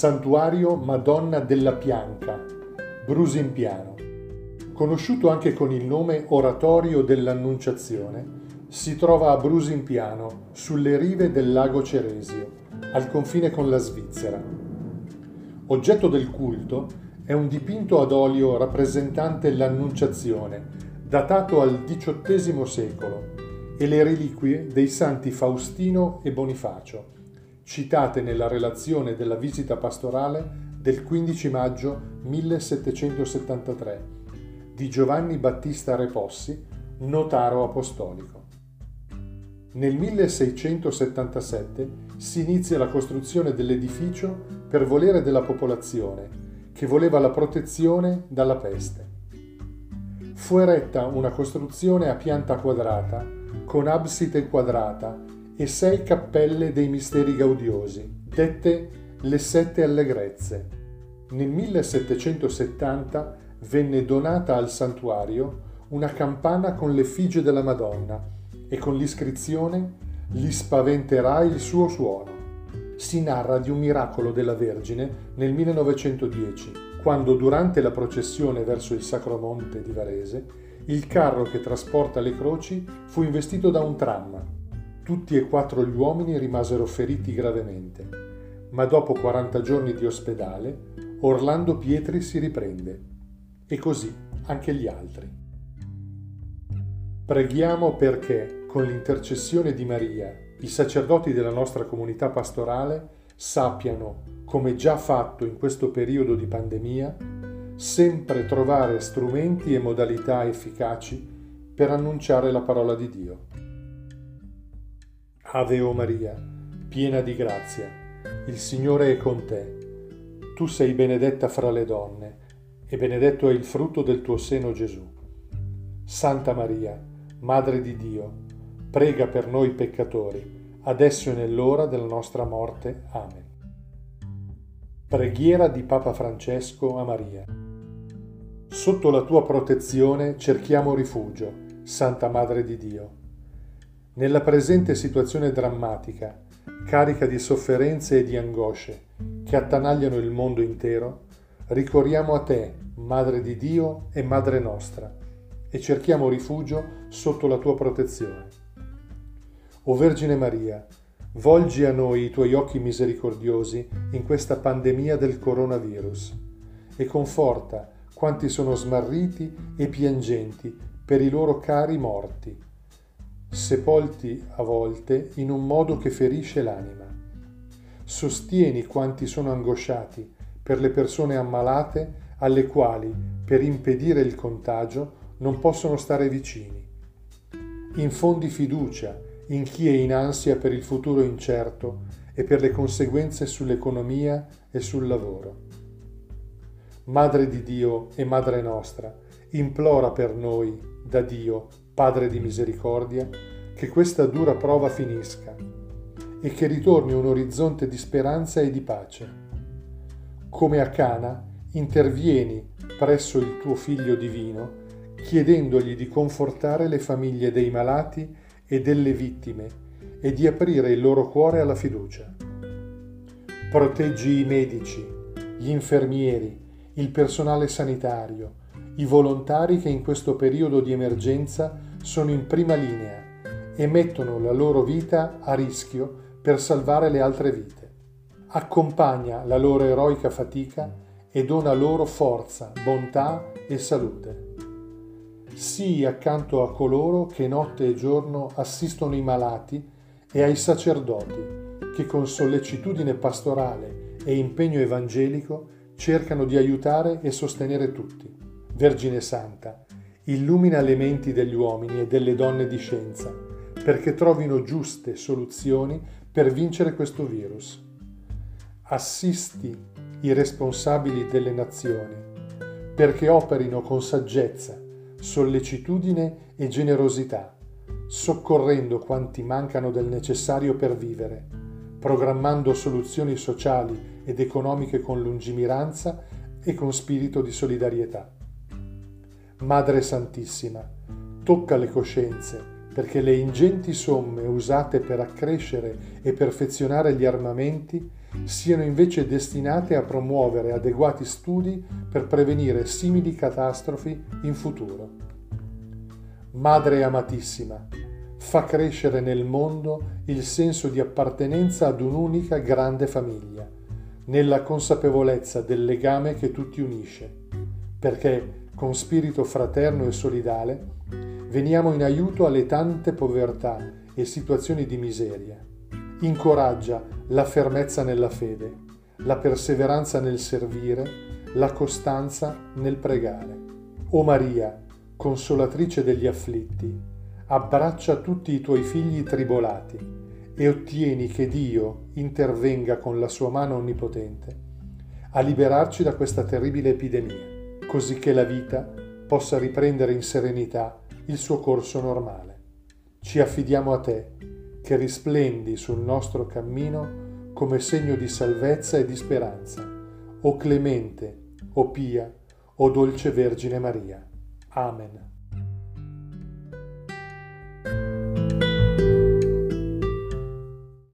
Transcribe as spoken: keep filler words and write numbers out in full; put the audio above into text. Santuario Madonna della Pianca, Brusimpiano. Conosciuto anche con il nome Oratorio dell'Annunciazione, si trova a Brusimpiano, sulle rive del Lago Ceresio, al confine con la Svizzera. Oggetto del culto è un dipinto ad olio rappresentante l'Annunciazione, datato al diciottesimo secolo, e le reliquie dei santi Faustino e Bonifacio, citate nella relazione della visita pastorale del quindici maggio millesettecentosettantatré di Giovanni Battista Repossi, notaro apostolico. Nel milleseicentosettantasette si inizia la costruzione dell'edificio per volere della popolazione, che voleva la protezione dalla peste. Fu eretta una costruzione a pianta quadrata, con abside quadrata e sei cappelle dei misteri gaudiosi, dette le Sette Allegrezze. Nel millesettecentosettanta venne donata al santuario una campana con l'effigie della Madonna e con l'iscrizione «Li spaventerà il suo suono». Si narra di un miracolo della Vergine nel millenovecentodieci, quando durante la processione verso il Sacro Monte di Varese il carro che trasporta le croci fu investito da un tram. Tutti e quattro gli uomini rimasero feriti gravemente, ma dopo quaranta giorni di ospedale Orlando Pietri si riprende, e così anche gli altri. Preghiamo perché, con l'intercessione di Maria, i sacerdoti della nostra comunità pastorale sappiano, come già fatto in questo periodo di pandemia, sempre trovare strumenti e modalità efficaci per annunciare la parola di Dio. Ave o Maria, piena di grazia, il Signore è con te. Tu sei benedetta fra le donne, e benedetto è il frutto del tuo seno, Gesù. Santa Maria, Madre di Dio, prega per noi peccatori, adesso e nell'ora della nostra morte. Amen. Preghiera di Papa Francesco a Maria. Sotto la tua protezione cerchiamo rifugio, Santa Madre di Dio. Nella presente situazione drammatica, carica di sofferenze e di angosce che attanagliano il mondo intero, ricorriamo a te, Madre di Dio e Madre nostra, e cerchiamo rifugio sotto la tua protezione. O Vergine Maria, volgi a noi i tuoi occhi misericordiosi in questa pandemia del coronavirus e conforta quanti sono smarriti e piangenti per i loro cari morti, sepolti a volte in un modo che ferisce l'anima. Sostieni quanti sono angosciati per le persone ammalate alle quali, per impedire il contagio, non possono stare vicini. Infondi fiducia in chi è in ansia per il futuro incerto e per le conseguenze sull'economia e sul lavoro. Madre di Dio e Madre nostra, implora per noi, da Dio, Padre di misericordia, che questa dura prova finisca e che ritorni un orizzonte di speranza e di pace. Come a Cana, intervieni presso il tuo Figlio divino chiedendogli di confortare le famiglie dei malati e delle vittime e di aprire il loro cuore alla fiducia. Proteggi i medici, gli infermieri, il personale sanitario, i volontari che in questo periodo di emergenza sono in prima linea e mettono la loro vita a rischio per salvare le altre vite. Accompagna la loro eroica fatica e dona loro forza, bontà e salute. Sii accanto a coloro che notte e giorno assistono i malati e ai sacerdoti che con sollecitudine pastorale e impegno evangelico cercano di aiutare e sostenere tutti. Vergine Santa, illumina le menti degli uomini e delle donne di scienza perché trovino giuste soluzioni per vincere questo virus. Assisti i responsabili delle nazioni perché operino con saggezza, sollecitudine e generosità, soccorrendo quanti mancano del necessario per vivere, programmando soluzioni sociali ed economiche con lungimiranza e con spirito di solidarietà. Madre Santissima, tocca le coscienze perché le ingenti somme usate per accrescere e perfezionare gli armamenti siano invece destinate a promuovere adeguati studi per prevenire simili catastrofi in futuro. Madre amatissima, fa crescere nel mondo il senso di appartenenza ad un'unica grande famiglia, nella consapevolezza del legame che tutti unisce, perché con spirito fraterno e solidale veniamo in aiuto alle tante povertà e situazioni di miseria. Incoraggia la fermezza nella fede, la perseveranza nel servire, la costanza nel pregare. O Maria, consolatrice degli afflitti, abbraccia tutti i tuoi figli tribolati e ottieni che Dio intervenga con la sua mano onnipotente a liberarci da questa terribile epidemia, così che la vita possa riprendere in serenità il suo corso normale. Ci affidiamo a te, che risplendi sul nostro cammino come segno di salvezza e di speranza, o clemente, o pia, o dolce Vergine Maria. Amen.